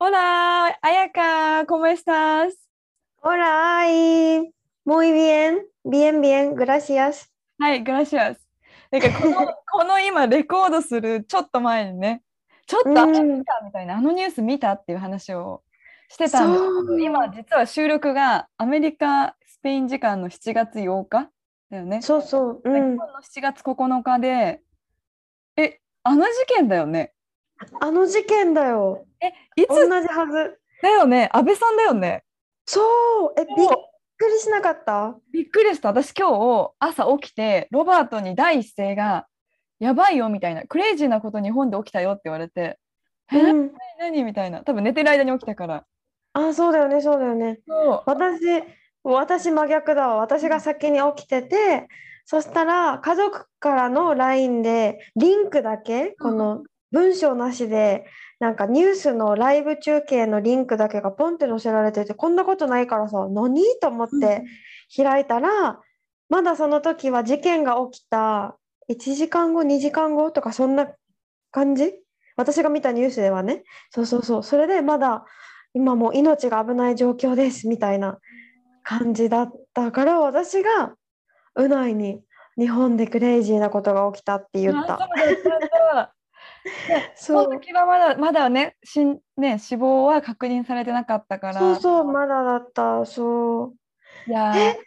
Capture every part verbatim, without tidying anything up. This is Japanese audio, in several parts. Hola, Ayaka, ¿cómo estás? Hola, Ai. Muy bien, bien, bien, gracias. はい、gracias. なんかこの、この今レコードするちょっと前にね、ちょっとあれ見たみたいな、あのニュース見たっていう話をしてたんですけど、今実は収録がアメリカ、スペイン時間のしちがつようかだよね。そうそう。うん、日本のしちがつここのかで、え、あの事件だよね。あの事件だよ。え、いつ同じはずだよね。安倍さんだよね。そう。え、びっくりしなかった？びっくりした。私今日朝起きてロバートに第一声がやばいよみたいな、クレイジーなこと日本で起きたよって言われて、うん、え、何何みたいな。多分寝てる間に起きたから。あ、そうだよね、そうだよね。そう。私私真逆だわ。私が先に起きてて、そしたら家族からの ライン でリンクだけこの、うん、文章なしでなんかニュースのライブ中継のリンクだけがポンって載せられてて、こんなことないからさ、何と思って開いたら、うん、まだその時は事件が起きたいちじかんごにじかんごとかそんな感じ、私が見たニュースではね。そうそうそう、それでまだ今もう命が危ない状況ですみたいな感じだったから、私がうないに日本でクレイジーなことが起きたって言った。その時はまだまだね、しんね死亡は確認されてなかったから。そうそう、まだだった。そういや、え、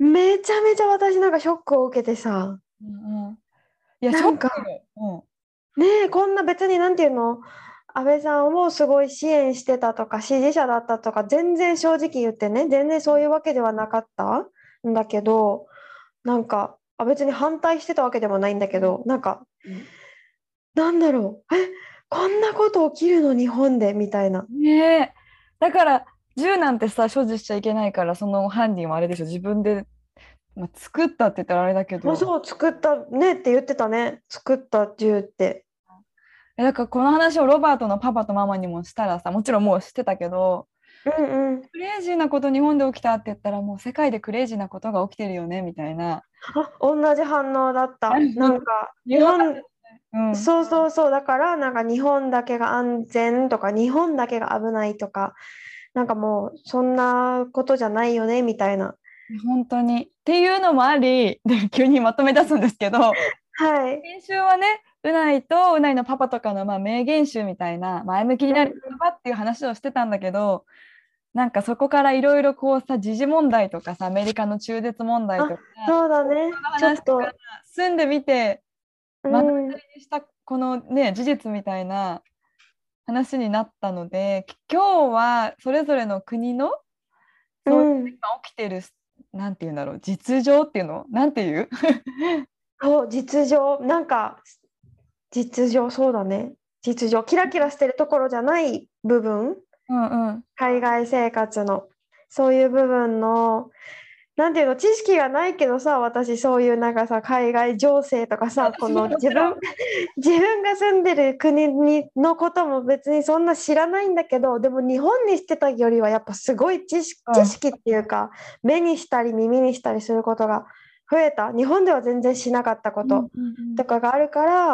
めちゃめちゃ私なんかショックを受けてさ、うんうん、いやショック、うん、ねえ、こんな別になんていうの、安倍さんをもうすごい支援してたとか支持者だったとか全然正直言ってね、全然そういうわけではなかったんだけど、なんかあ別に反対してたわけでもないんだけど、なんか、うん、なんだろう、え、こんなこと起きるの日本でみたいな。ねえ、だから銃なんてさ所持しちゃいけないから、その犯人はあれでしょ、自分で、まあ、作ったって言ったらあれだけど。そう、作ったねって言ってたね、作った銃って。だからこの話をロバートのパパとママにもしたらさ、もちろんもう知ってたけど、うんうん、クレイジーなこと日本で起きたって言ったら、もう世界でクレイジーなことが起きてるよねみたいな。あ、同じ反応だった。なんか日本うん、そうそうそう、だからなんか日本だけが安全とか日本だけが危ないとか、なんかもうそんなことじゃないよねみたいな。本当にっていうのもありで、急にまとめ出すんですけど、はい、先週はね、うないとうないのパパとかのまあ名言集みたいな前向きになる言葉っていう話をしてたんだけど、なんかそこからいろいろこうさ、時事問題とかさ、アメリカの中絶問題とか、そうだね、ちょっと住んでみてまとめしたこのね事実みたいな話になったので、今日はそれぞれの国のそう、うん、今起きてるなんていうんだろう、実情っていうのなんていうそう、実情、なんか実情、そうだね、実情、キラキラしてるところじゃない部分、うんうん、海外生活のそういう部分のなんていうの、知識がないけどさ、私そういうなんかさ、海外情勢とかさ、この自分自分が住んでる国にのことも別にそんな知らないんだけど、でも日本にしてたよりはやっぱすごい知識、知識っていうか、うん、目にしたり耳にしたりすることが増えた。日本では全然しなかったこととかがあるから、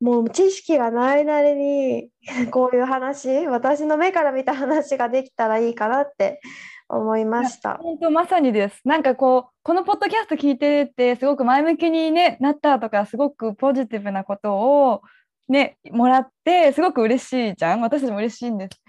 うんうんうん、もう知識がないなりにこういう話、私の目から見た話ができたらいいかなって思いました。本当まさにです。なんかこうこのポッドキャスト聞いててすごく前向きに、ね、なったとか、すごくポジティブなことを、ね、もらってすごく嬉しいじゃん。私たちも嬉しいんです。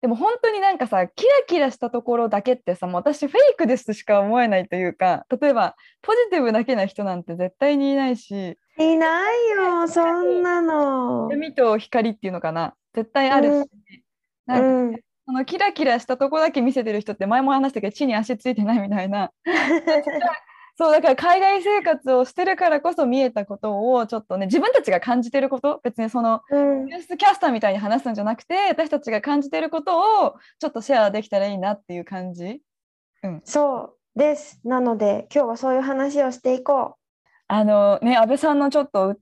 でも本当になんかさ、キラキラしたところだけってさ、もう私フェイクですとしか思えないというか、例えばポジティブだけな人なんて絶対にいないし、いないよそんなの。闇と光っていうのかな、絶対あるし、うん、なんか、うん、そのキラキラしたとこだけ見せてる人って、前も話したけど地に足ついてないみたいなそうだから海外生活をしてるからこそ見えたことをちょっとね、自分たちが感じてること、別にその、うん、ニュースキャスターみたいに話すんじゃなくて、私たちが感じてることをちょっとシェアできたらいいなっていう感じ、うん、そうです。なので今日はそういう話をしていこう。あのね、安倍さんのちょっと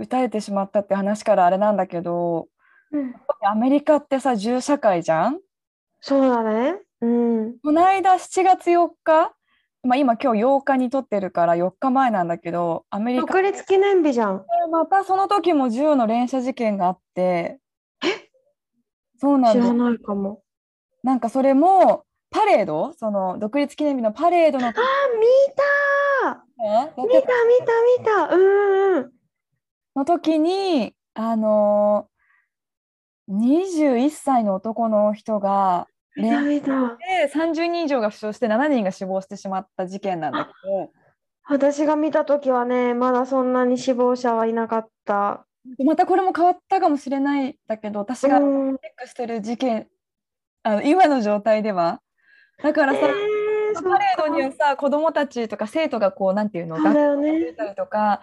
訴えてしまったって話からあれなんだけど、うん、アメリカってさ銃社会じゃん。そうだね、うん、この間しちがつよっか、まあ、今今日ようかに撮ってるからよっかまえなんだけど、アメリカ独立記念日じゃん。またその時も銃の連射事件があって。え、そうなんだ、知らないかも。なんかそれもパレード、その独立記念日のパレードの時、あ見た見た見た見た、うんうん、の時にあのー、にじゅういっさいの男の人がでさんじゅうにんいじょうが負傷してななにんが死亡してしまった事件なんだけど、私が見た時はねまだそんなに死亡者はいなかった。またこれも変わったかもしれないんだけど、私がチェックしてる事件、あの今の状態ではだからさ、えー、パレードにはさ子どもたちとか生徒がこうなんていうの、学校に出たりとか、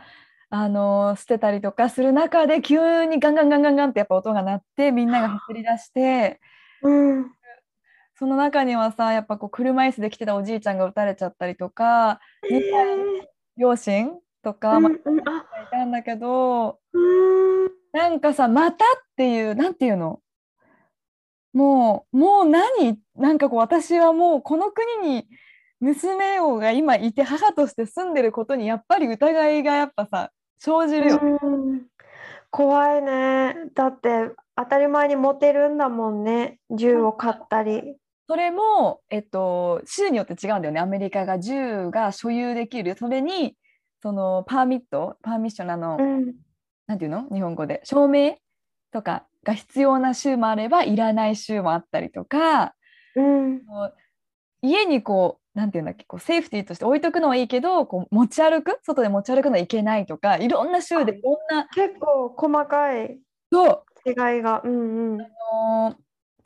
あの捨てたりとかする中で急にガンガンガンガンガンってやっぱ音が鳴って、みんなが走り出して、うん、その中にはさやっぱこう車椅子で来てたおじいちゃんが撃たれちゃったりとか、えー、両親とか、うん、まあ、いたんだけど、うん、なんかさまたっていう、なんていうの、もうもう何、なんかこう私はもうこの国に娘をが今いて母として住んでることにやっぱり疑いがやっぱさ生じるよ、うん、怖いね。だって当たり前に持てるんだもんね、銃を買ったり。それも、えっと、州によって違うんだよね。アメリカが銃が所有できる、それにそのパーミット、パーミッション、あの、うん、なんていうの日本語で証明とかが必要な州もあればいらない州もあったりとか、うん、家にこうなんていうんだっけ、こうセーフティーとして置いとくのはいいけど、こう持ち歩く、外で持ち歩くのはいけないとか、いろんな州でいろんな結構細かい違いが、うんうん、あのー、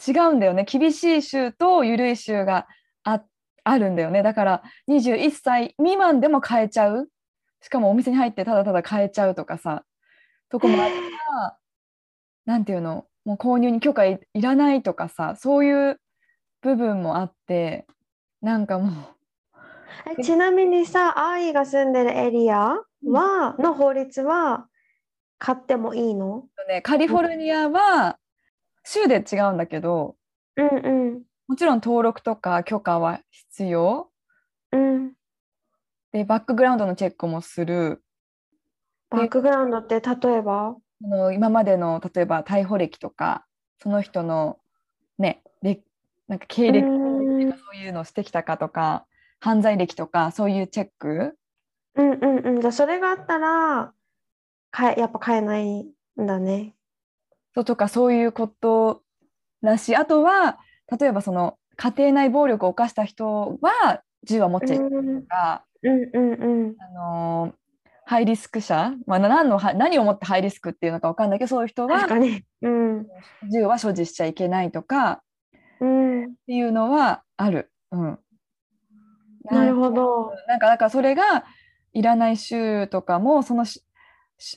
違うんだよね。厳しい州と緩い州が あ, あるんだよね。だからにじゅういっさいみまんでも買えちゃう、しかもお店に入ってただただ買えちゃうとかさ、とこもあるからなんていうの、もう購入に許可 い, いらないとかさ、そういう部分もあって、なんかもうちなみにさ、Aiが住んでるエリアは、うん、の法律は買ってもいいの？カリフォルニアは州で違うんだけど、うんうん、もちろん登録とか許可は必要、うん、でバックグラウンドのチェックもする。バックグラウンドって例えばあの今までの例えば逮捕歴とかその人の、ね、なんか経歴とかそういうのをしてきたかとか、犯罪歴とかそういうチェック、うんうんうん、じゃあそれがあったらやっぱ買えないんだね。そうとかそういうことだし、あとは例えばその家庭内暴力を犯した人は銃は持っちゃいけないとか、うんうんうん、あのハイリスク者、まあ、何の何をもってハイリスクっていうのか分かんないけど、そういう人は確かに、うん、銃は所持しちゃいけないとか、うん、っていうのはある、うん、なるほど。なんか、なんかそれがいらない州とかもその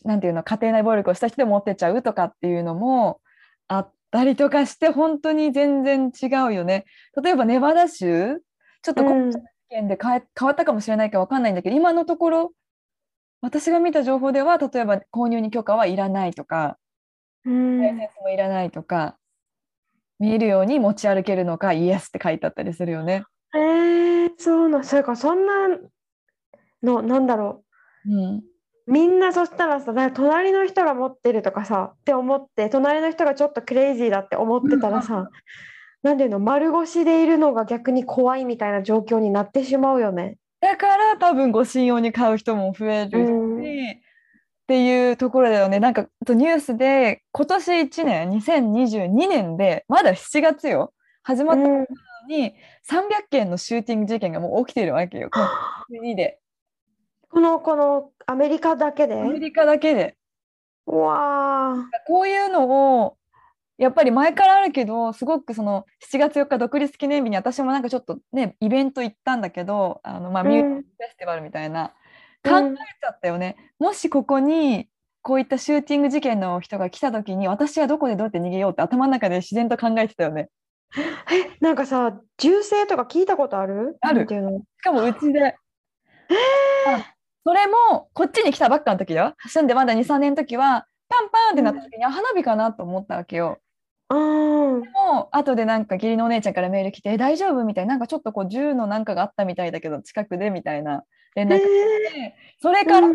なんていうの、家庭内暴力をした人で持ってっちゃうとかっていうのもあったりとかして、本当に全然違うよね。例えばネバダ州、ちょっと今回の事件で変え、変わったかもしれないか分かんないんだけど、今のところ私が見た情報では例えば購入に許可はいらないとか、ライセンスもいらないとか、見えるように持ち歩けるのかイエスって書いてあったりするよね。えー、そうな、それかそんなのなんだろう、うん、みんなそしたらさ、隣の人が持ってるとかさって思って、隣の人がちょっとクレイジーだって思ってたらさ、なんていうの、丸腰でいるのが逆に怖いみたいな状況になってしまうよね。だから多分護身用に買う人も増えるし、うん、っていうところだよね。なんかニュースで今年いちねんにせんにじゅうにねんでまだしちがつよ、始まったのに、うん、さんびゃっけんのシューティング事件がもう起きているわけよ、この国で。このこのアメリカだけでアメリカだけでうわ、こういうのをやっぱり前からあるけど、すごくそのしちがつよっか独立記念日に私もなんかちょっとねイベント行ったんだけど、あのまあミュージックフェスティバルみたいな、うん、考えちゃったよね、うん、もしここにこういったシューティング事件の人が来た時に私はどこでどうやって逃げようって頭の中で自然と考えてたよね。え、なんかさ、銃声とか聞いたことある？あるっていうの、しかもうちで、えー、それもこっちに来たばっかの時だよ、住んでまだ にさんねんの時はパンパンってなった時に、うん、花火かなと思ったわけよ。うん、でも後でなんか義理のお姉ちゃんからメール来て大丈夫みたいな、なんかちょっとこう銃のなんかがあったみたいだけど近くでみたいな連絡が来て、えー、それからも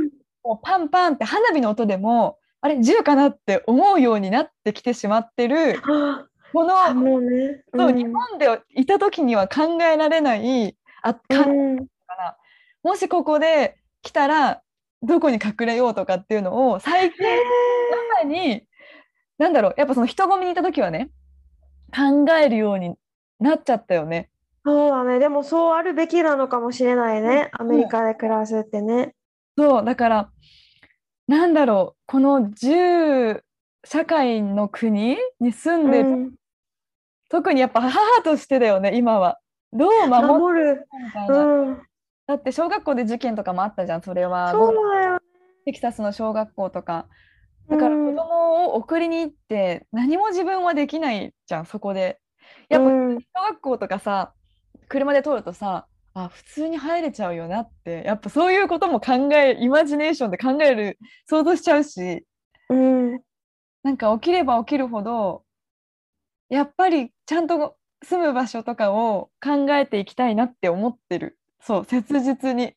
うパンパンって花火の音でも、うん、あれ銃かなって思うようになってきてしまってる、うん、このもう、ね、うん、そう日本でいた時には考えられないあ感じだから、うん、もしここで来たらどこに隠れようとかっていうのを最近まさになんだろう、やっぱその人混みにいた時はね考えるようになっちゃったよね。そうだね、でもそうあるべきなのかもしれないね、アメリカで暮らすってね。そうだからなんだろう、この銃社会の国に住んで、うん、特にやっぱ母としてだよね、今はどう守るみたいな、うん、だって小学校で事件とかもあったじゃん、それはそうだよ、テキサスの小学校とかだから子供を送りに行って何も自分はできないじゃん、そこでやっぱ小学校とかさ車で通るとさ、あ普通に入れちゃうよなって、やっぱそういうことも考えイマジネーションで考える、想像しちゃうし、うん、なんか起きれば起きるほどやっぱりちゃんと住む場所とかを考えていきたいなって思ってる。そう切実に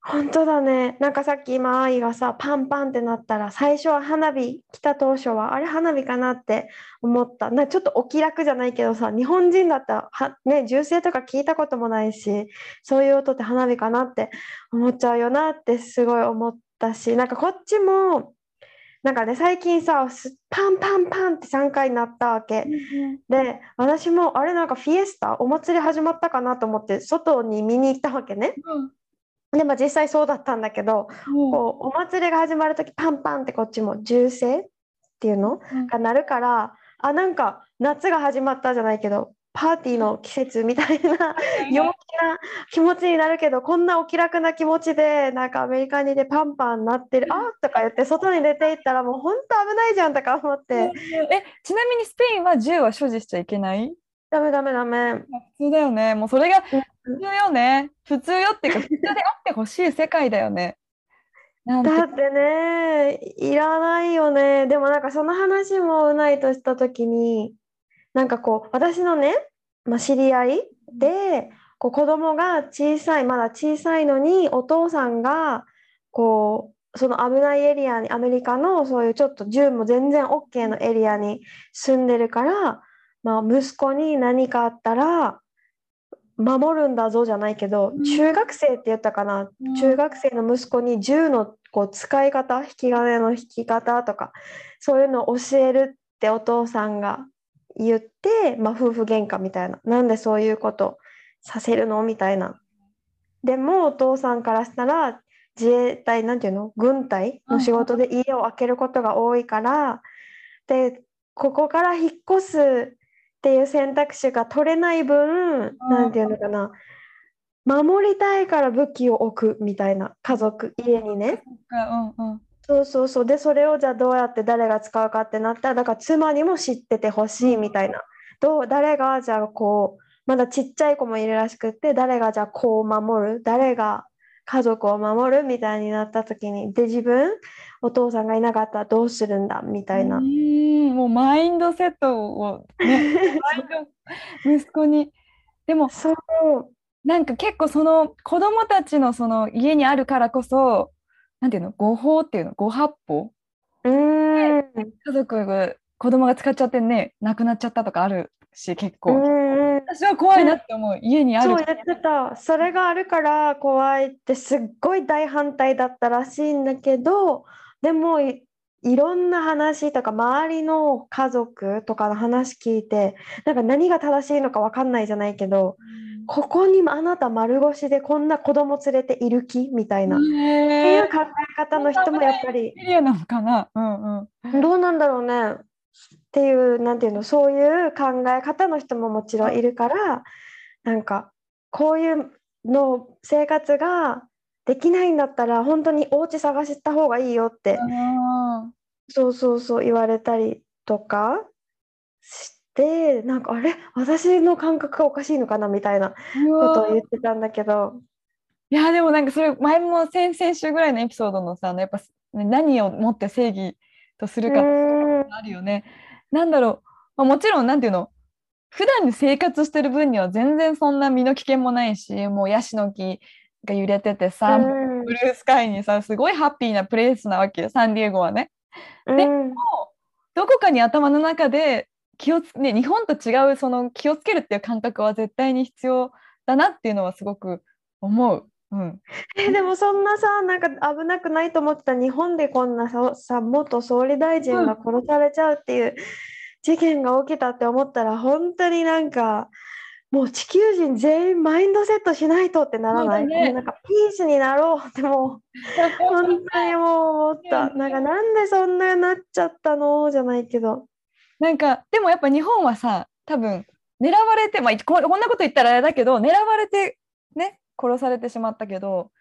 本当だね。なんかさっき今愛がさパンパンってなったら、最初は花火来た当初はあれ花火かなって思った、なんかちょっとお気楽じゃないけどさ、日本人だったらは、ね、銃声とか聞いたこともないし、そういう音って花火かなって思っちゃうよなってすごい思ったし、なんかこっちもなんかね最近さパンパンパンってさんかい鳴ったわけ、うん、で私もあれなんかフィエスタお祭り始まったかなと思って外に見に行ったわけね、うん、でまあ、実際そうだったんだけど、うん、こうお祭りが始まるときパンパンってこっちも銃声っていうのが鳴るから、うん、あなんか夏が始まったじゃないけどパーティーの季節みたいな陽気な気持ちになるけど、こんなお気楽な気持ちでなんかアメリカにでパンパンなってる、うん、あとか言って外に出ていったらもう本当危ないじゃんとか思って、うん、えちなみにスペインは銃は所持しちゃいけない？ダメダメダメ、普通だよね、もうそれが普通よね、普通よっていうか普通であってほしい世界だよね。なんてだってねいらないよね。でもなんかその話もうないとした時になんかこう私のね、まあ、知り合いでこう子供が小さいまだ小さいのにお父さんがこうその危ないエリアにアメリカのそういうちょっと銃も全然 OK のエリアに住んでるからまあ、息子に何かあったら守るんだぞじゃないけど、中学生って言ったかな、うん、中学生の息子に銃のこう使い方、引き金の引き方とかそういうのを教えるってお父さんが言って、まあ、夫婦喧嘩みたいな、なんでそういうことさせるのみたいな。でもお父さんからしたら自衛隊なんていうの軍隊の仕事で家を空けることが多いから、うん、でここから引っ越すっていう選択肢が取れない分、なんていうのかな、守りたいから武器を置くみたいな、家族家にね、うんうん、そうそうそう、でそれをじゃあどうやって誰が使うかってなったら、だから妻にも知っててほしいみたいな、どう誰がじゃあこうまだちっちゃい子もいるらしくって、誰がじゃあこう守る、誰が家族を守るみたいになった時に、で自分お父さんがいなかったらどうするんだみたいな、うーんもうマインドセットを、ね、息子に。でもそうなんか結構その子供たちのその家にあるからこそ、なんていうの誤報っていうの誤発砲、うーん家族が子供が使っちゃってね亡くなっちゃったとかあるし、結構うん私は怖いなって思う、うん、家にあるそうやってた、それがあるから怖いってすっごい大反対だったらしいんだけど、でも い, いろんな話とか周りの家族とかの話聞いて、なんか何が正しいのか分かんないじゃないけど、うん、ここにあなた丸腰でこんな子供連れている気みたいなっていう考え方の人もやっぱりいるのかな、うんうん、どうなんだろうね、っていうなんていうの、そういう考え方の人ももちろんいるから、なんかこういうの生活ができないんだったら本当にお家探した方がいいよって、うん、そうそうそう言われたりとかして、なんかあれ私の感覚がおかしいのかなみたいなことを言ってたんだけど、いやでもなんかそれ前も先々週ぐらいのエピソードのさ、やっぱ何をもって正義とするかあるよね。なんだろう、まあ、もちろんなんていうの、普段で生活してる分には全然そんな身の危険もないし、もうヤシの木が揺れててさ、うん、ブルースカイにさ、すごいハッピーなプレイスなわけよ、サンディエゴはね。うん、でもどこかに頭の中で気をつ、ね、日本と違うその気をつけるっていう感覚は絶対に必要だなっていうのはすごく思う。うん、えでもそんなさ、なんか危なくないと思ってた日本でこんなさ元総理大臣が殺されちゃうっていう事件が起きたって思ったら、本当になんかもう地球人全員マインドセットしないとってならない、ね、なんかピースになろうってもう本当にもう思った。なんかなんでそんなになっちゃったのじゃないけど、なんかでもやっぱ日本はさ、多分狙われて、まあ、こんなこと言ったらあれだけど狙われてね殺されてしまったけど、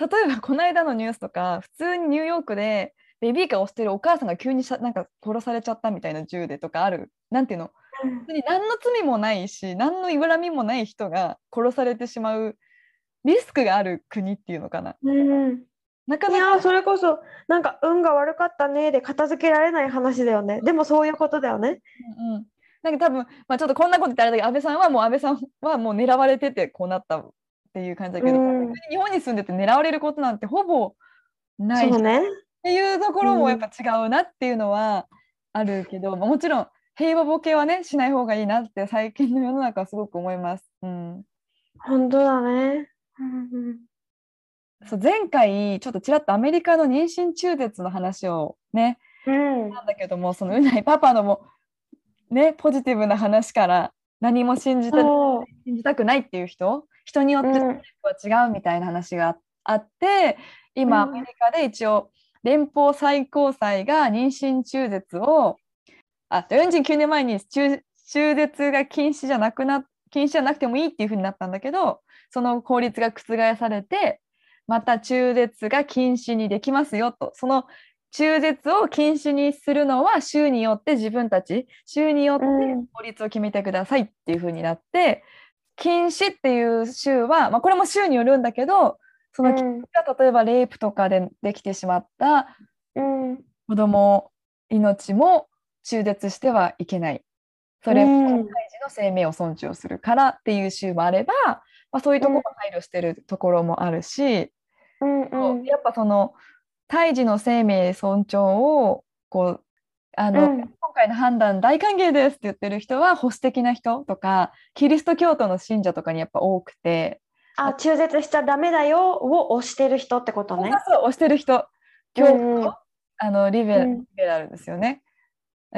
例えばこの間のニュースとか普通にニューヨークでベビーカーを押してるお母さんが急になんか殺されちゃったみたいな銃でとかある、なんていうの、本当に何の罪もないし何の恨みもない人が殺されてしまうリスクがある国っていうのかな、うん、なかなかいやそれこそなんか運が悪かったねで片付けられない話だよね。でもそういうことだよね、うんうん、なんか多分、まあ、ちょっとこんなこと言ったらあれだけど、安倍さんはもう安倍さんはもう狙われててこうなったっていう感じだけど、うん、日本に住んでて狙われることなんてほぼないっていうところもやっぱ違うなっていうのはあるけど、うん、もちろん平和ボケはねしない方がいいなって最近の世の中はすごく思います、うん、本当だね、うん、そう前回ちょっとちらっとアメリカの妊娠中絶の話をね、うん、なんだけども、そのうないパパのも、ね、ポジティブな話から何も信じた、信じたくないっていう人人によっては違うみたいな話があって、うん、今アメリカで一応連邦最高裁が妊娠中絶をあよんじゅうきゅうねんまえに 中, 中絶が禁止じゃなくな禁止じゃなくてもいいっていう風になったんだけど、その法律が覆されてまた中絶が禁止にできますよと、その中絶を禁止にするのは州によって自分たち州によって法律を決めてくださいっていう風になって、うん禁止っていう州は、まあ、これも州によるんだけど、その禁止が例えばレイプとかでできてしまった子供、うん、命も中絶してはいけない、それを胎児の生命を尊重するからっていう州もあれば、まあ、そういうところも配慮してるところもあるし、うんうん、やっぱその胎児の生命尊重をこうあの、うん、今回の判断大歓迎ですって言ってる人は保守的な人とかキリスト教徒の信者とかにやっぱ多くて、あ中絶しちゃダメだよを推してる人ってことね。そう推してる人、教徒、うん、あのリベラ、リベラルですよね、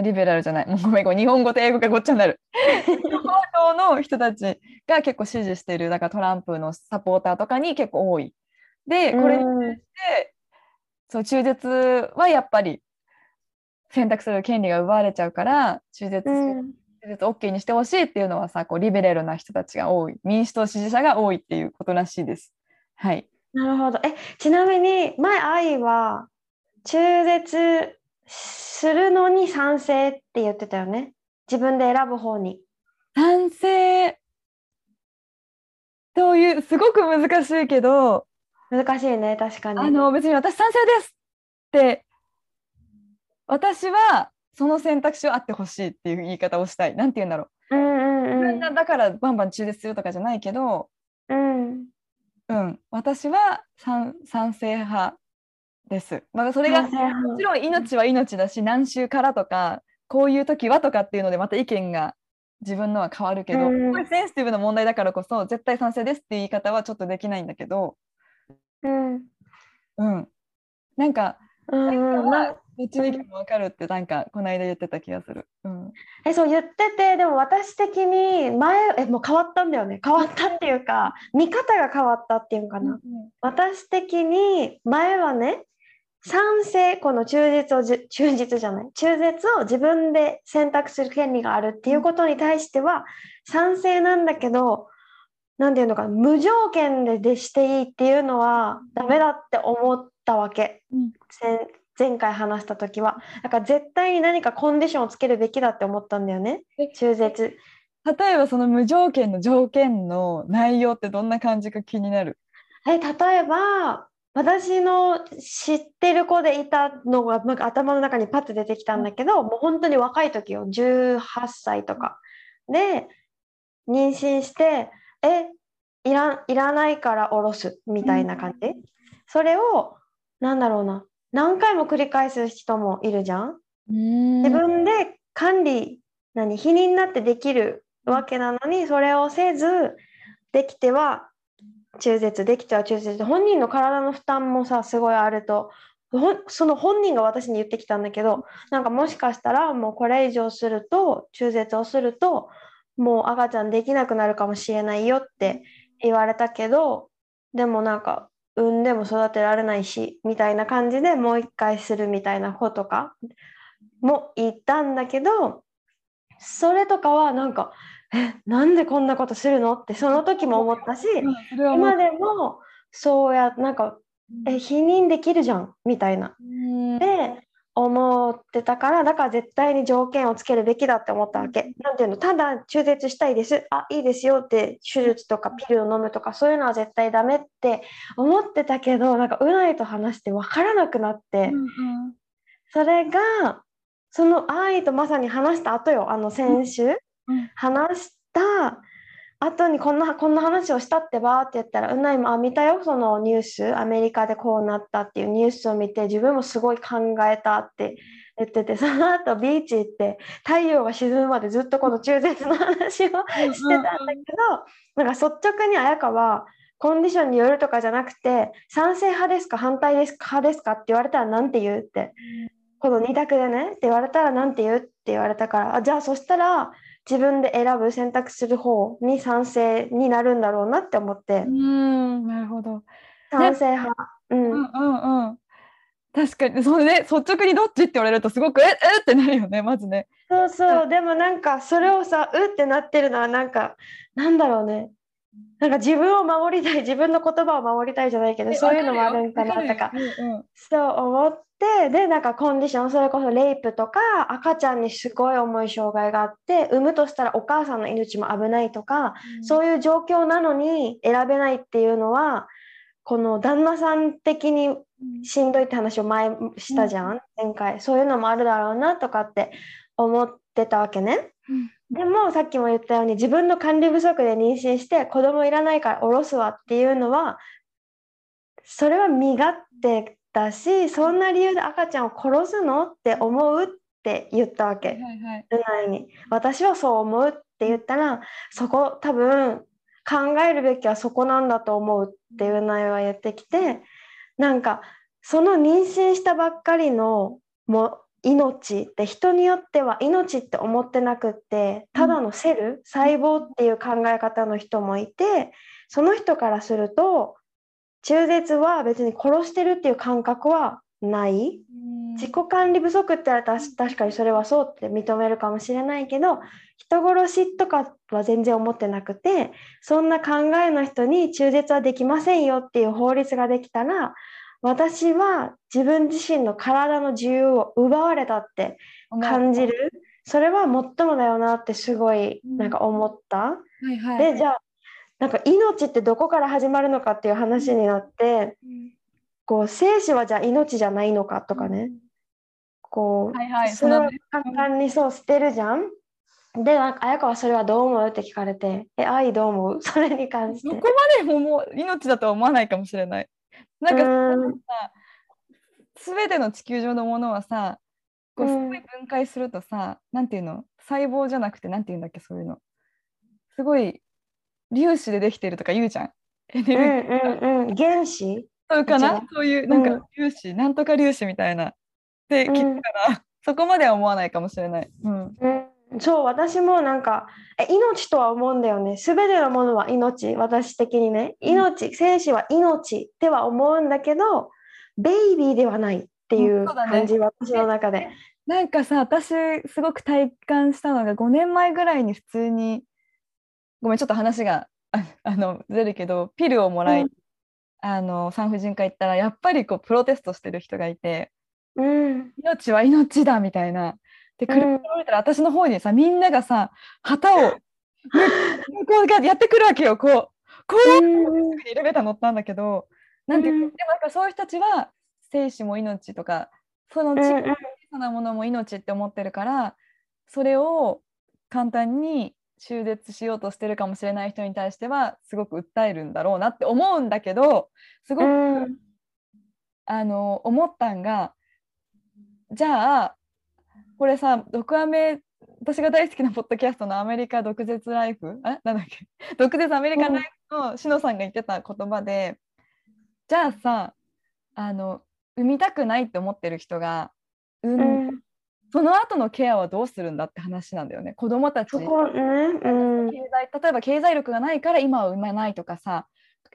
リベラルじゃない、もうごめんごめん日本語と英語がごっちゃになる共和党の人たちが結構支持してる、だからトランプのサポーターとかに結構多いで、これに対して、うん、そう中絶はやっぱり選択する権利が奪われちゃうから中絶、中絶 OK にしてほしいっていうのはさ、こうリベラルな人たちが多い、民主党支持者が多いっていうことらしいです、はい、なるほど。えちなみに前愛は中絶するのに賛成って言ってたよね、自分で選ぶ方に賛成という、すごく難しいけど、難しいね確かに、あの別に私賛成ですって私はその選択肢はあってほしいっていう言い方をしたい、なんて言うんだろう、うんうんうん、だ, だからバンバン中絶するとかじゃないけど、うんうん、私は賛成派です、まあ、それがもちろん命は命だし何週からとかこういう時はとかっていうのでまた意見が自分のは変わるけど、うん、これセンシティブな問題だからこそ絶対賛成ですって言い方はちょっとできないんだけど、うんうん、なんかうんうんどっちの意見も分かるってなんかこの間言ってた気がする、うん、えそう言ってて、でも私的に前えもう変わったんだよね、変わったっていうか見方が変わったっていうかな、うんうん、私的に前はね賛成、この中絶をじ中絶じゃない中絶を自分で選択する権利があるっていうことに対しては賛成なんだけど、なんていうのか、無条件ででしていいっていうのはダメだって思ったわけ、うん、前回話した時はだから絶対に何かコンディションをつけるべきだって思ったんだよね。中絶、例えばその無条件の条件の内容ってどんな感じか気になる。え、例えば私の知ってる子でいたのがなんか頭の中にパッと出てきたんだけど、もう本当に若い時よ、じゅうはっさいとかで妊娠して、えいら、いらないから下ろすみたいな感じ、うん、それをなんだろうな、何回も繰り返す人もいるじゃん。うーん、自分で管理何否認になってできるわけなのに、それをせずできては中絶、できては中絶、本人の体の負担もさすごいあると、その本人が私に言ってきたんだけど、なんかもしかしたらもうこれ以上すると、中絶をするともう赤ちゃんできなくなるかもしれないよって言われたけど、でもなんか産んでも育てられないしみたいな感じでもう一回するみたいな子とかも言ったんだけど、それとかはなんかえなんでこんなことするのってその時も思ったし、今でもそうやなんかえ否認できるじゃんみたいなで思ってたから、だから絶対に条件をつけるべきだって思ったわけ。なんていうの、ただ中絶したいです、あいいですよって手術とかピルを飲むとかそういうのは絶対ダメって思ってたけど、なんかうないと話して分からなくなって、うんうん、それがその愛とまさに話した後よ、あの先週、うんうん、話した後にこんなこんな話をしたってばーって言ったら、うないもあ見たよそのニュース、アメリカでこうなったっていうニュースを見て自分もすごい考えたって言ってて、その後ビーチ行って太陽が沈むまでずっとこの中絶の話をしてたんだけど、うんうん、なんか率直に彩香はコンディションによるとかじゃなくて、賛成派ですか反対派ですかって言われたらなんて言うって、うん、このに択でねって言われたらなんて言うって言われたから、あじゃあそしたら自分で選ぶ選択する方に賛成になるんだろうなって思って、うん、なるほど、賛成派、うん、うんうんうん確かにそうね、率直にどっちって言われるとすごくええってなるよね、まずね。そうそう、でもなんかそれをさうってなってるのはなんかなんだろうね、なんか自分を守りたい、自分の言葉を守りたいじゃないけど、そういうのもあるんかなとか、うんうん、そう思って、でなんかコンディション、それこそレイプとか赤ちゃんにすごい重い障害があって産むとしたらお母さんの命も危ないとか、うん、そういう状況なのに選べないっていうのはこの旦那さん的にしんどいって話を前したじゃん、うん、前回。そういうのもあるだろうなとかって思ってたわけね、うん、でもさっきも言ったように自分の管理不足で妊娠して子供いらないから下ろすわっていうのは、それは身勝手だし、そんな理由で赤ちゃんを殺すのって思うって言ったわけ、はいはい、うないに私はそう思うって言ったら、そこ多分考えるべきはそこなんだと思うってうないは言ってきて、なんかその妊娠したばっかりのも命って人によっては命って思ってなくって、ただのセル、うん、細胞っていう考え方の人もいて、その人からすると中絶は別に殺してるっていう感覚はない、うん、自己管理不足って言われたら確かにそれはそうって認めるかもしれないけど、人殺しとかは全然思ってなくて、そんな考えの人に中絶はできませんよっていう法律ができたら、私は自分自身の体の自由を奪われたって感じる、それは最もだよなってすごいなんか思った、うんはいはい、でじゃあなんか命ってどこから始まるのかっていう話になって、うん、こう生死はじゃあ命じゃないのかとかね、うん、こう、はいはい、それは簡単にそう捨てるじゃん。でなんか彩香はそれはどう思うって聞かれて、え愛どう思う、それに関してどこまでももう命だとは思わないかもしれない。なんかさ、全ての地球上のものはさ、こうすごい分解するとさ、うん、なんていうの、細胞じゃなくてなんていうんだっけ、そういうのすごい粒子でできてるとか言うじゃん、エネルギー、うんうんうん、原子そうかな、そういうなんか粒子、うん、なんとか粒子みたいなって聞くから、うん、そこまでは思わないかもしれない、うんうん、そう私もなんかえ命とは思うんだよね、全てのものは命、私的にね、命、生死は命では思うんだけど、ベイビーではないっていう感じ、ね、私の中で。なんかさ、私すごく体感したのがごねんまえぐらいに普通に、ごめんちょっと話がああのずるけど、ピルをもらい、うん、あの産婦人科行ったらやっぱりこうプロテストしてる人がいて、うん、命は命だみたいな。で車に降りたら私の方にさ、みんながさ旗を向こうやってくるわけよ。こうこうってエレベーター乗ったんだけど、なんていうの、でもなんかそういう人たちは生死も命とか、その小さなものも命って思ってるから、それを簡単に中絶しようとしてるかもしれない人に対してはすごく訴えるんだろうなって思うんだけど、すごく、うん、あの思ったんが、じゃあこれさ、毒アメ、私が大好きなポッドキャストのアメリカ毒舌ライフ、あ、なんだっけ、毒舌アメリカライフのしのさんが言ってた言葉で、じゃあさ、あの産みたくないって思ってる人が産む、うん、その後のケアはどうするんだって話なんだよね。子供たち、うんうん、経済、例えば経済力がないから今は産めないとかさ、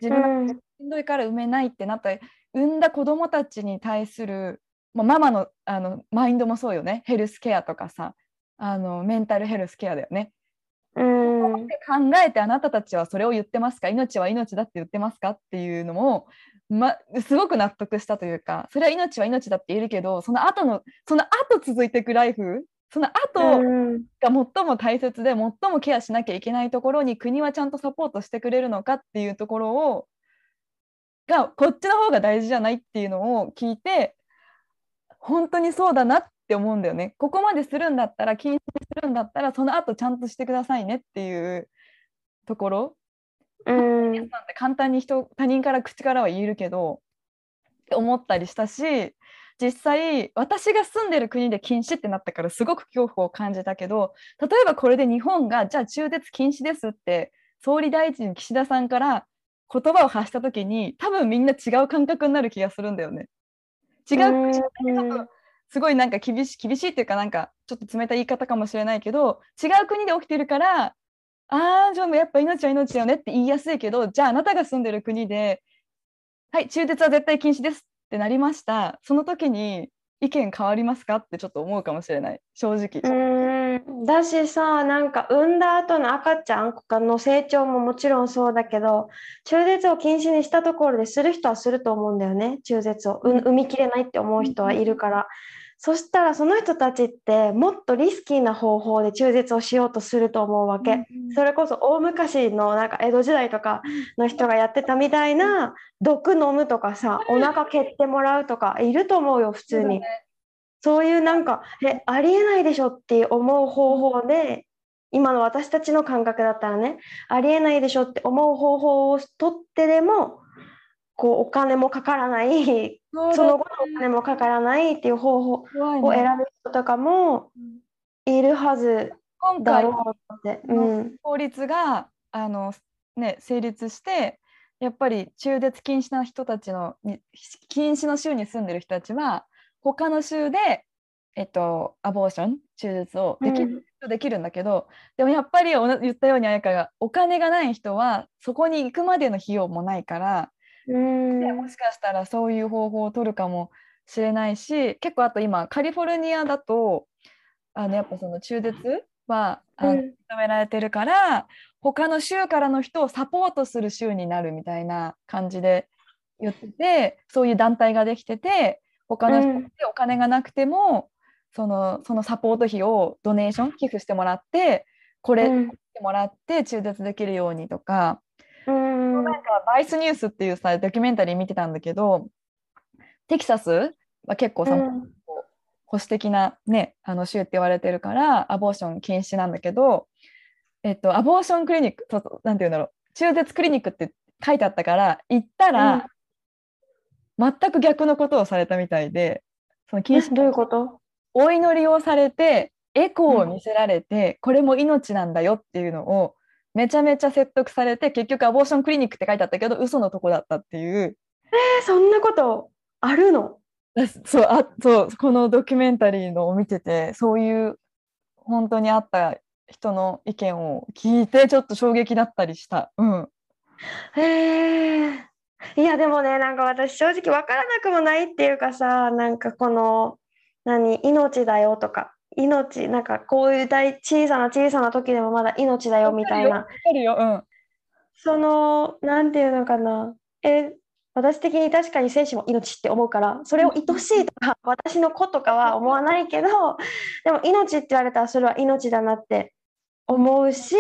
自分がしんどいから産めないってなったら、産んだ子供たちに対するママ の, あのマインドもそうよね。ヘルスケアとかさ、あのメンタルヘルスケアだよね。うーん、考えて、あなたたちはそれを言ってますか、命は命だって言ってますかっていうのも、ま、すごく納得したというか、それは命は命だって言えるけど、その後のその後続いていくライフ、その後が最も大切で最もケアしなきゃいけないところに国はちゃんとサポートしてくれるのかっていうところをが、こっちの方が大事じゃないっていうのを聞いて、本当にそうだなって思うんだよね。ここまでするんだったら、禁止するんだったら、その後ちゃんとしてくださいねっていうところ。うん、って簡単に人他人から口からは言えるけどって思ったりしたし、実際私が住んでる国で禁止ってなったからすごく恐怖を感じたけど、例えばこれで日本がじゃあ中絶禁止ですって総理大臣岸田さんから言葉を発した時に、多分みんな違う感覚になる気がするんだよね。違う、ちょっとすごいなんか厳しい厳しいっていうか、なんかちょっと冷たい言い方かもしれないけど、違う国で起きてるから、あーじゃあやっぱ命は命だよねって言いやすいけど、じゃああなたが住んでる国ではい、中絶は絶対禁止ですってなりました、その時に意見変わりますかってちょっと思うかもしれない、正直。うんだしさ、なんか産んだ後の赤ちゃんの成長ももちろんそうだけど、中絶を禁止にしたところでする人はすると思うんだよね。中絶を産みきれないって思う人はいるから、うん、そしたらその人たちってもっとリスキーな方法で中絶をしようとすると思うわけ、うん、それこそ大昔のなんか江戸時代とかの人がやってたみたいな、毒飲むとかさ、お腹蹴ってもらうとかいると思うよ普通に。そういうなんかえありえないでしょって思う方法で、今の私たちの感覚だったらね、ありえないでしょって思う方法をとってでも、こうお金もかからない、 そ,、ね、その後のお金もかからないっていう方法を選ぶ人とかもいるはずだろうって、うん、今回法律があの、ね、成立して、やっぱり中絶禁止の人たちの禁止の州に住んでる人たちは他の州で、えっと、アボーション中絶をできる、うんできるんだけど、でもやっぱり言ったように彩香がお金がない人はそこに行くまでの費用もないから、でもしかしたらそういう方法を取るかもしれないし、結構あと今カリフォルニアだとあのやっぱその中絶は認められてるから、うん、他の州からの人をサポートする州になるみたいな感じで言ってて、そういう団体ができてて、他の人でお金がなくても、うん、その、そのサポート費をドネーション寄付してもらって、これしてもらって中絶できるようにとか。なんかバイスニュースっていうさドキュメンタリー見てたんだけど、テキサスは結構さ、うん、保守的な、ね、あの州って言われてるからアボーション禁止なんだけど、えっと、アボーションクリニックと、なんていうんだろう、中絶クリニックって書いてあったから行ったら、うん、全く逆のことをされたみたいで、その禁止、どういうこと、お祈りをされてエコーを見せられて、うん、これも命なんだよっていうのをめちゃめちゃ説得されて、結局アボーションクリニックって書いてあったけど嘘のとこだったっていう。えー、そんなことあるの。そう、あ、そう、このドキュメンタリーのを見てて、そういう本当にあった人の意見を聞いてちょっと衝撃だったりした。うん。へえー、いやでもね、なんか私正直わからなくもないっていうかさ、なんかこの何命だよとか、命なんかこういう大小さな小さな時でもまだ命だよみたいな、うん、そのなんていうのかな、え私的に確かに生死も命って思うから、それを愛しいとか私の子とかは思わないけど、でも命って言われたらそれは命だなって思うし、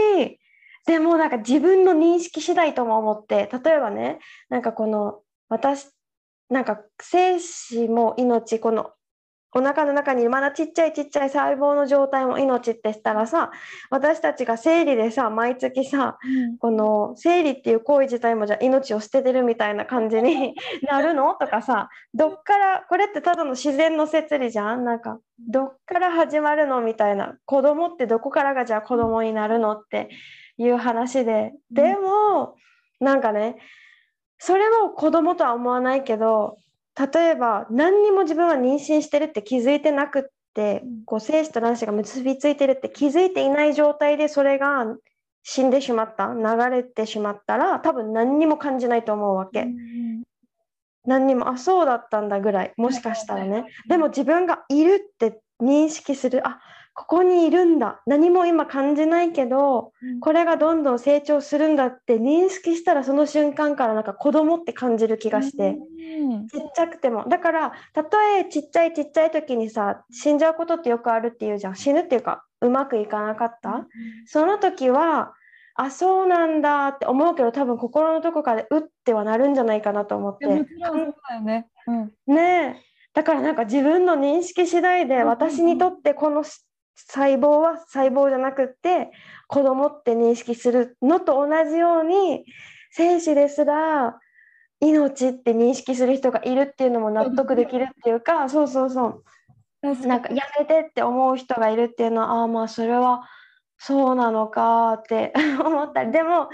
でもなんか自分の認識次第とも思って、例えばね、なんかこの私なんか生死も命、このお腹の中にまだちっちゃいちっちゃい細胞の状態も命ってしたらさ、私たちが生理でさ毎月さ、うん、この生理っていう行為自体もじゃあ命を捨ててるみたいな感じになるのとかさ、どっからこれってただの自然の摂理じゃん、なんかどっから始まるのみたいな、子供ってどこからがじゃあ子供になるのっていう話で、でも、うん、なんかねそれを子供とは思わないけど、例えば何にも自分は妊娠してるって気づいてなくって、うん、精子と卵子が結びついてるって気づいていない状態でそれが死んでしまった、流れてしまったら多分何にも感じないと思うわけ、うん、何にもあそうだったんだぐらい、もしかしたらね、うん、でも自分がいるって認識する、あここにいるんだ、何も今感じないけど、うん、これがどんどん成長するんだって認識したら、その瞬間からなんか子供って感じる気がして、うん、ちっちゃくてもだから、たとえちっちゃいちっちゃい時にさ死んじゃうことってよくあるっていうじゃん、死ぬっていうかうまくいかなかった、うん、その時はあそうなんだって思うけど、多分心のどこかでうってはなるんじゃないかなと思って、もちろんそうだよね、うん、ねえ、だからなんか自分の認識次第で、私にとってこの細胞は細胞じゃなくって子供って認識するのと同じように、生死ですら命って認識する人がいるっていうのも納得できるっていうか、そうそうそう、なんかやめてって思う人がいるっていうのは、ああまあそれはそうなのかって思ったり、でも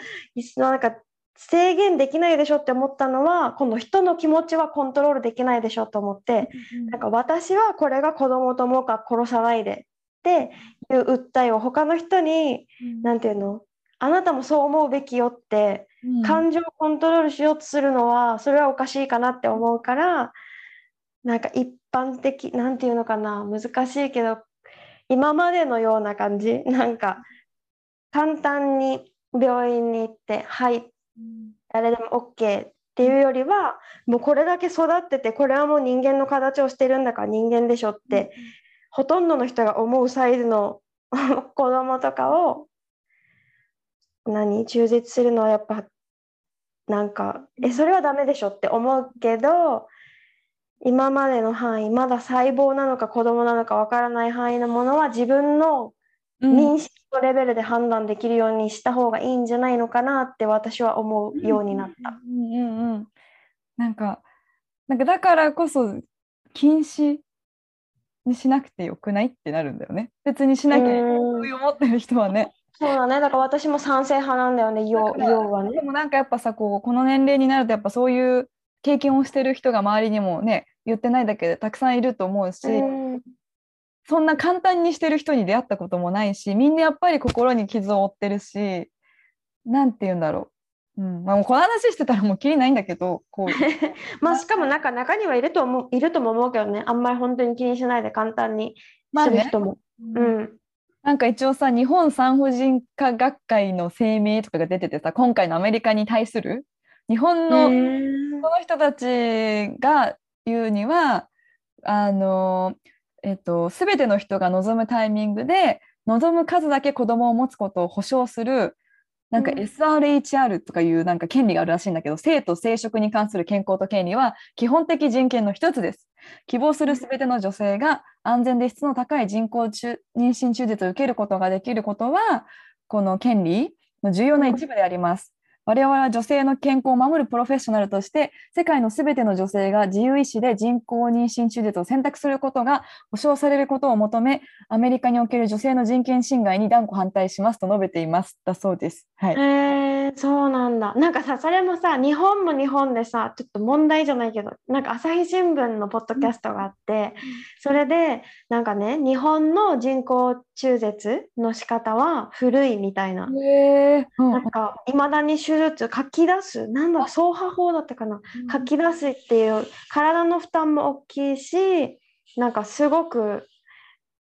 なんか制限できないでしょって思ったのは、この人の気持ちはコントロールできないでしょと思って、うん、なんか私はこれが子供と思うから殺さないでっていう訴えを他の人に、うん、なんていうの、あなたもそう思うべきよって、うん、感情をコントロールしようとするのはそれはおかしいかなって思うから、なんか一般的なんていうのかな、難しいけど今までのような感じ、なんか簡単に病院に行ってはい誰でも OK っていうよりは、もうこれだけ育っててこれはもう人間の形をしてるんだから人間でしょって、うん、ほとんどの人が思うサイズの子供とかを何中絶するのはやっぱなんかえそれはダメでしょって思うけど、今までの範囲まだ細胞なのか子供なのかわからない範囲のものは自分の認識のレベルで判断できるようにした方がいいんじゃないのかなって私は思うようになった、うんうんうん、なんか、なんかだからこそ禁止にしなくてよくないってなるんだよね、別にしなきゃそういう思ってる人はね。そうだね、だから私も賛成派なんだよね、要はね。でもなんかやっぱさ こう、この年齢になるとやっぱそういう経験をしてる人が周りにもね言ってないだけでたくさんいると思うし、うんそんな簡単にしてる人に出会ったこともないし、みんなやっぱり心に傷を負ってるし、なんて言うんだろう、うんまあ、もうこの話してたらもうきりないんだけどこうまあしかもなんか中にはいると思う、いるとも思うけどね、あんまり本当に気にしないで簡単にする人も、まあねうん、なんか一応さ日本産婦人科学会の声明とかが出ててさ、今回のアメリカに対する日本のこの人たちが言うにはあのえっと、全ての人が望むタイミングで望む数だけ子供を持つことを保障するなんか エスアールエイチアール とかいうなんか権利があるらしいんだけど、生と生殖に関する健康と権利は基本的人権の一つです。希望する全ての女性が安全で質の高い人工中妊娠中絶を受けることができることはこの権利の重要な一部であります。我々は女性の健康を守るプロフェッショナルとして、世界のすべての女性が自由意志で人工妊娠中絶を選択することが保障されることを求め、アメリカにおける女性の人権侵害に断固反対しますと述べています。だそうです。はい。えー、そうなんだ。なんかさ、それもさ、日本も日本でさ、ちょっと問題じゃないけど、なんか朝日新聞のポッドキャストがあって、それで、なんかね、日本の人工中絶の仕方は古いみたいな。えーうん、なんか、いまだに症状って書き出す、なんだ、走破法だったかな、うん、書き出すっていう体の負担も大きいし、なんかすごく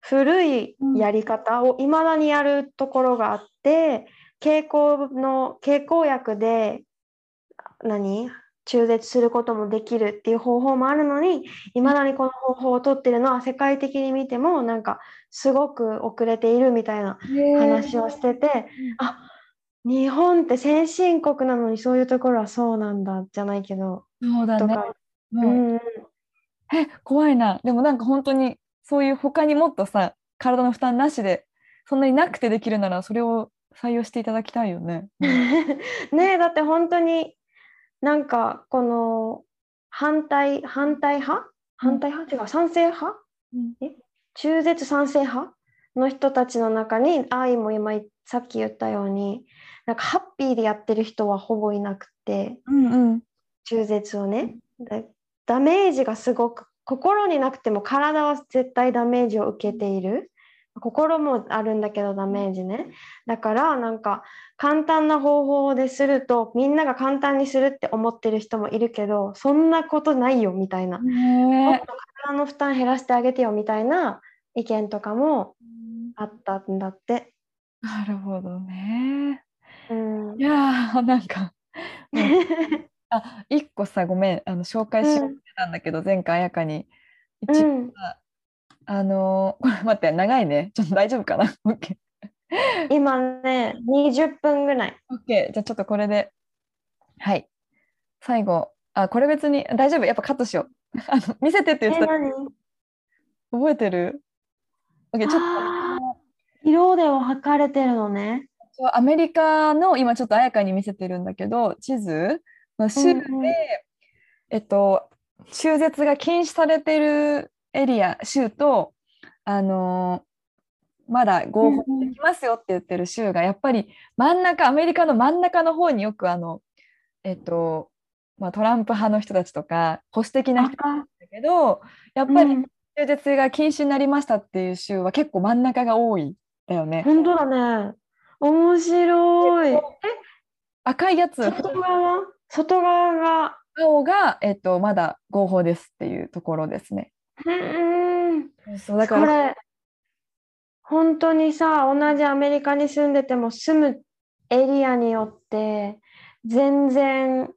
古いやり方をいまだにやるところがあって、経口の経口薬で何中絶することもできるっていう方法もあるのに、いまだにこの方法を取ってるのは世界的に見てもなんかすごく遅れているみたいな話をしてて、あ、日本って先進国なのにそういうところはそうなんだじゃないけど、そうだね、うん、え、怖いな。でもなんか本当にそういう他にもっとさ、体の負担なしでそんなになくてできるならそれを採用していただきたいよね。ねえ、だって本当になんかこの反対反対派反対派、うん、違う賛成派、うん、え中絶賛成派の人たちの中に愛も今さっき言ったようになんかハッピーでやってる人はほぼいなくて、うんうん、中絶をね、ダメージがすごく心になくても体は絶対ダメージを受けている、心もあるんだけどダメージね。だからなんか簡単な方法でするとみんなが簡単にするって思ってる人もいるけど、そんなことないよみたいな、もっと体の負担減らしてあげてよみたいな意見とかもあったんだって。なるほどね、うん、いやーなんかあ、いっこさ、ごめん、あの紹介しようってたんだけど、うん、前回あやかに一応、うんあのー、これ待って長いね、ちょっと大丈夫かな今ねにじゅっぷんぐらい、OK、じゃあちょっとこれではい最後、あ、これ別に大丈夫、やっぱカットしようあの見せてって言ってた、覚えてる？ OK、 ちょっと色では測れてるのね。アメリカの今ちょっとあやかに見せてるんだけど、地図の州で、うん、えっと中絶が禁止されてるエリア州と、あのー、まだ合法できますよって言ってる州がやっぱり真ん中、アメリカの真ん中の方によくあの、えっとまあ、トランプ派の人たちとか保守的な人なんだけど、やっぱり中絶が禁止になりましたっていう州は結構真ん中が多いんだよね。本当だね、面白い。え、赤いやつ、外側、外側が青が、えっと、まだ合法ですっていうところですね。うん、そうだからこれ本当にさ、同じアメリカに住んでても住むエリアによって全然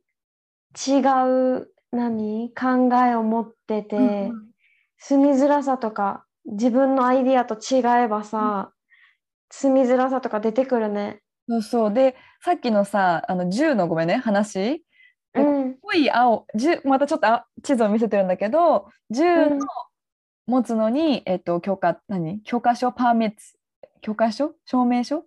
違う何考えを持ってて、うん、住みづらさとか自分のアイディアと違えばさ、うん、住みづらさとか出てくるね。そうそう、でさっきのさ、あのじゅうのごめんね話、うん、濃い青、またちょっと地図を見せてるんだけど、じゅうの持つのに、うん、えっと、許可、何許可証、パーミッツ、許可証、証明書、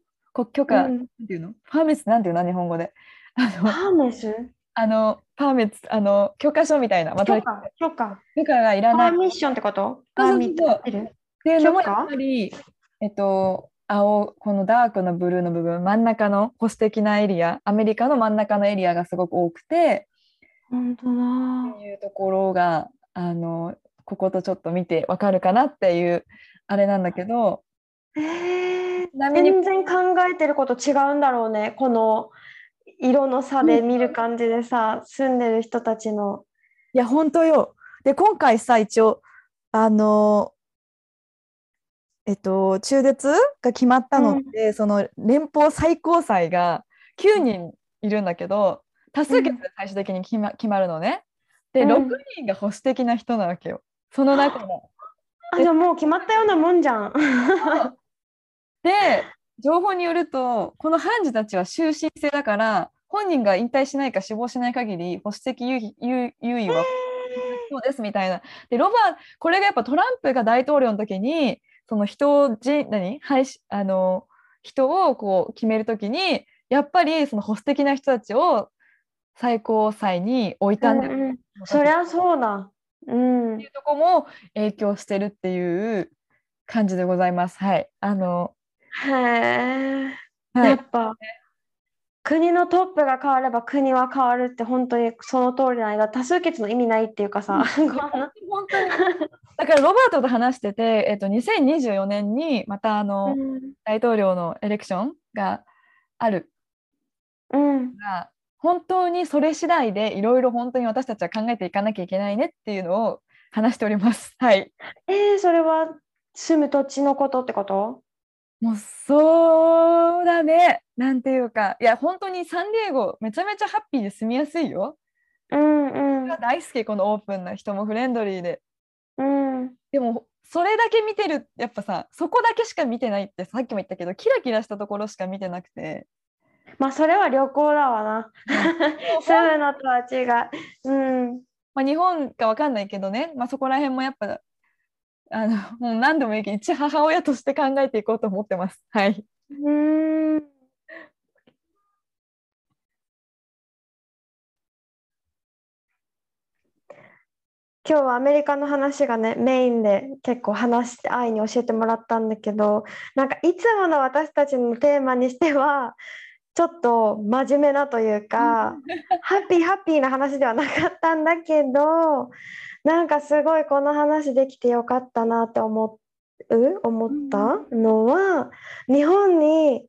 許可、うん、なんていうのパーミッツなんていうの日本語で。あのパーミッツあの、パーミッツ、あの、許可証みたいな。ま、許可、許可。許可がいらない。パーミッションってことパーミットっていうのもやっぱり、えっと、青、このダークのブルーの部分、真ん中の保守的なエリア、アメリカの真ん中のエリアがすごく多くて、本当だっていうところが、あのこことちょっと見てわかるかなっていうあれなんだけど、えー、全然考えてること違うんだろうね、この色の差で見る感じでさ、うん、住んでる人たちの。いや本当よ。で今回さ、一応あのえっと、中絶が決まったのって、うん、その連邦最高裁がきゅうにんいるんだけど、多数決で最終的に決 ま,、うん、決まるのね。で、うん、ろくにんが保守的な人なわけよ、その中の。あ、じゃあもう決まったようなもんじゃん。で、情報によるとこの判事たちは終身制だから、本人が引退しないか死亡しない限り保守的優位はそうですみたいな。でロバこれがやっぱトランプが大統領の時にその 人, 人, 何あの人をこう決めるときに、やっぱりその保守的な人たちを最高裁に置いたんだよ、うんうん、そりゃそうだ、うん、っていうとこも影響してるっていう感じでございます。はい、あのへー、はい、やっぱ国のトップが変われば国は変わるって本当にその通りなんだ。多数決の意味ないっていうかさ、うん、本当にだからロバートと話してて、えっと、にせんにじゅうよねんにまたあの、うん、大統領のエレクションがある、うん、本当にそれ次第でいろいろ本当に私たちは考えていかなきゃいけないねっていうのを話しております、はい、えー、それは住む土地のことってこと？もうそうだね、なんていうか、いや本当にサンディエゴめちゃめちゃハッピーで住みやすいよ、うんうん、大好き、このオープンな人もフレンドリーで、うん、でもそれだけ見てる、やっぱさそこだけしか見てないってさっきも言ったけど、キラキラしたところしか見てなくて、まあそれは旅行だわな住むのとは違う、うん、まあ、日本か分かんないけどね、まあ、そこら辺もやっぱあのもう何でもいいけど一母親として考えていこうと思ってます、はい、うーん、今日はアメリカの話がねメインで結構話して愛に教えてもらったんだけど、なんかいつもの私たちのテーマにしてはちょっと真面目なというかハッピーハッピーな話ではなかったんだけど、なんかすごいこの話できてよかったなって思う思ったのは、日本に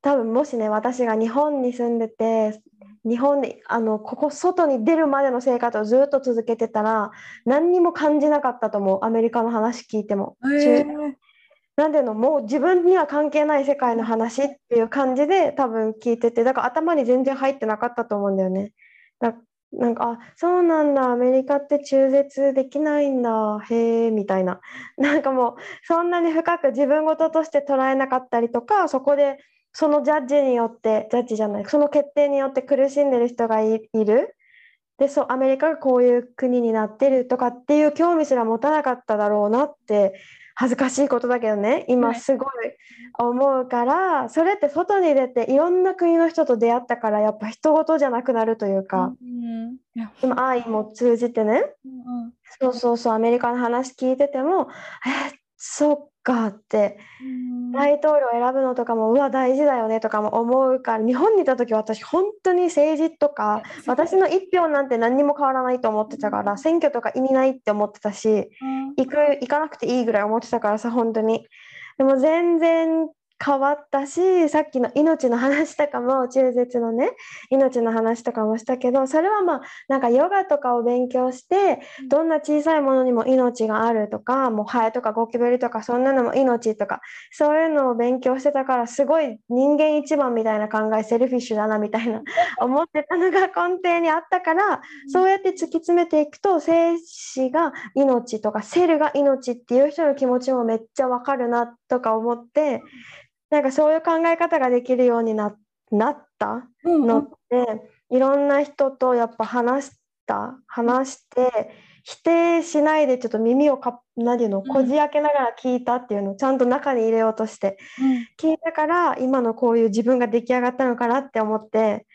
多分もしね私が日本に住んでて日本であのここ外に出るまでの生活をずっと続けてたら何にも感じなかったと思う、アメリカの話聞いても、えー、なんでのもう自分には関係ない世界の話っていう感じで多分聞いてて、だから頭に全然入ってなかったと思うんだよね。だなんかあそうなんだアメリカって中絶できないんだへえみたいな、なんかもうそんなに深く自分事として捉えなかったりとか、そこでそのジャッジによってジャッジじゃないその決定によって苦しんでる人が い, いるで、そうアメリカがこういう国になってるとかっていう興味すら持たなかっただろうなって恥ずかしいことだけどね今すごい思うから、ね、それって外に出ていろんな国の人と出会ったからやっぱ人事じゃなくなるというか、うんうん、でも愛も通じてね、うんうん、そうそうそうアメリカの話聞いててもえー、そっかって、うん、大統領選ぶのとかもうわ大事だよねとかも思うから、日本にいた時私本当に政治とか私の一票なんて何にも変わらないと思ってたから、選挙とか意味ないって思ってたし、うん、行く行かなくていいぐらい思ってたからさ本当に。でも全然変わったし、さっきの命の話とかも中絶のね命の話とかもしたけど、それはまあなんかヨガとかを勉強してどんな小さいものにも命があるとか、もうハエとかゴキブリとかそんなのも命とかそういうのを勉強してたから、すごい人間一番みたいな考えセルフィッシュだなみたいな思ってたのが根底にあったから、そうやって突き詰めていくと精子が命とかセルが命っていう人の気持ちもめっちゃわかるなとか思って、なんかそういう考え方ができるように な, なったのって、うんうん、いろんな人とやっぱ話した話して否定しないでちょっと耳をか何ていうのこじ開けながら聞いたっていうのをちゃんと中に入れようとして、うん、聞いたから今のこういう自分が出来上がったのかなって思って、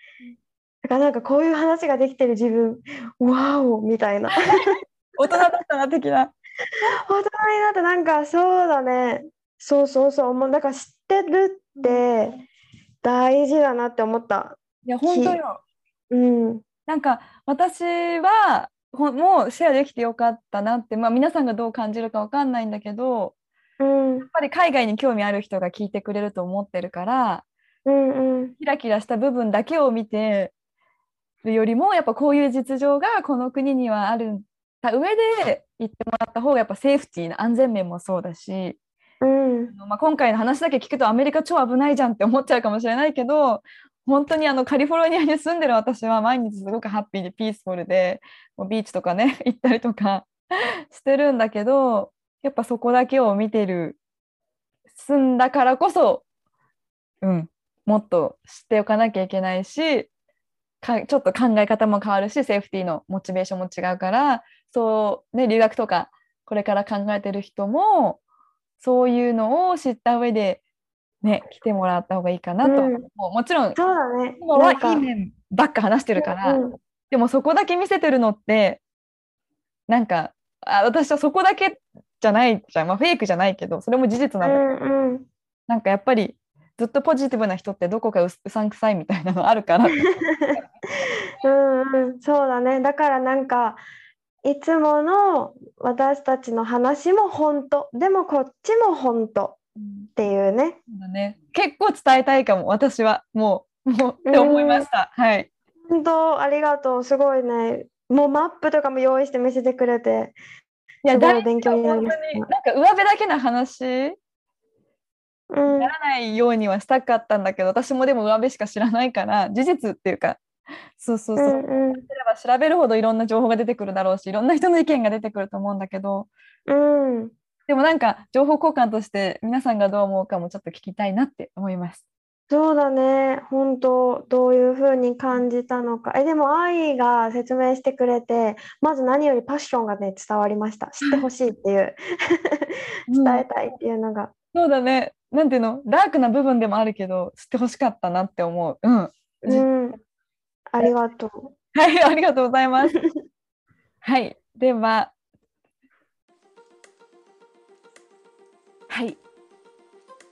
だからなんかこういう話ができてる自分ワオみたいな大人だったな的な大人になったなんかそうだねそうそうそうもうだから知ってるって大事だなって思った。いや本当よ、うん、なんか私はもうシェアできてよかったなって、まあ、皆さんがどう感じるか分かんないんだけど、うん、やっぱり海外に興味ある人が聞いてくれると思ってるから、うんうん、キラキラした部分だけを見てるよりもやっぱこういう実情がこの国にはある上で言ってもらった方がやっぱセーフティーな安全面もそうだし、うんまあ、今回の話だけ聞くとアメリカ超危ないじゃんって思っちゃうかもしれないけど、本当にあのカリフォルニアに住んでる私は毎日すごくハッピーでピースフォルでもうビーチとかね行ったりとかしてるんだけど、やっぱそこだけを見てる住んだからこそ、うん、もっと知っておかなきゃいけないしかちょっと考え方も変わるしセーフティーのモチベーションも違うからそう、ね、留学とかこれから考えてる人もそういうのを知った上で、ね、来てもらった方がいいかなと、うん、もうもちろんそうだね、今はいい面ばっか話してるから、うん、でもそこだけ見せてるのってなんかあ私はそこだけじゃないじゃん、まあ、フェイクじゃないけどそれも事実なんだけど、うんうん、なんかやっぱりずっとポジティブな人ってどこか う, うさんくさいみたいなのあるからうん、うん、そうだねだからなんかいつもの私たちの話も本当でもこっちも本当っていうね、うん、そうだね結構伝えたいかも私はもう、もうって思いました、はい、本当ありがとう。すごいね、もうマップとかも用意して見せてくれて、いや大勉強になりました。なんか上辺だけの話、うん、ならないようにはしたかったんだけど、私もでも上辺しか知らないから事実っていうか、そうそうそう、うんうん、調べるほどいろんな情報が出てくるだろうし、いろんな人の意見が出てくると思うんだけど、うん、でもなんか情報交換として皆さんがどう思うかもちょっと聞きたいなって思います。そうだね、本当どういうふうに感じたのか。えでも愛が説明してくれて、まず何よりパッションがね伝わりました。知ってほしいっていう伝えたいっていうのが、うん、そうだね、なんていうの、ダークな部分でもあるけど知ってほしかったなって思う。うん、うん、ありがとう。はい、ありがとうございますはい、でははい、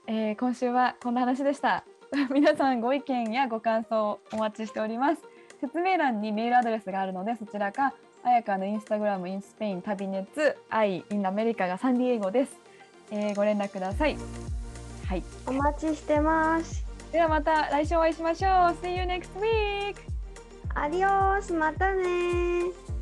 えー、今週はこんな話でした。皆さんご意見やご感想をお待ちしております。説明欄にメールアドレスがあるので、そちらかAyakaのインスタグラム in スペイン旅熱 Ai in アメリカがサンディエゴです、えー、ご連絡ください。はい、お待ちしてます。ではまた来週お会いしましょう。 See you next week. アディオス、またね。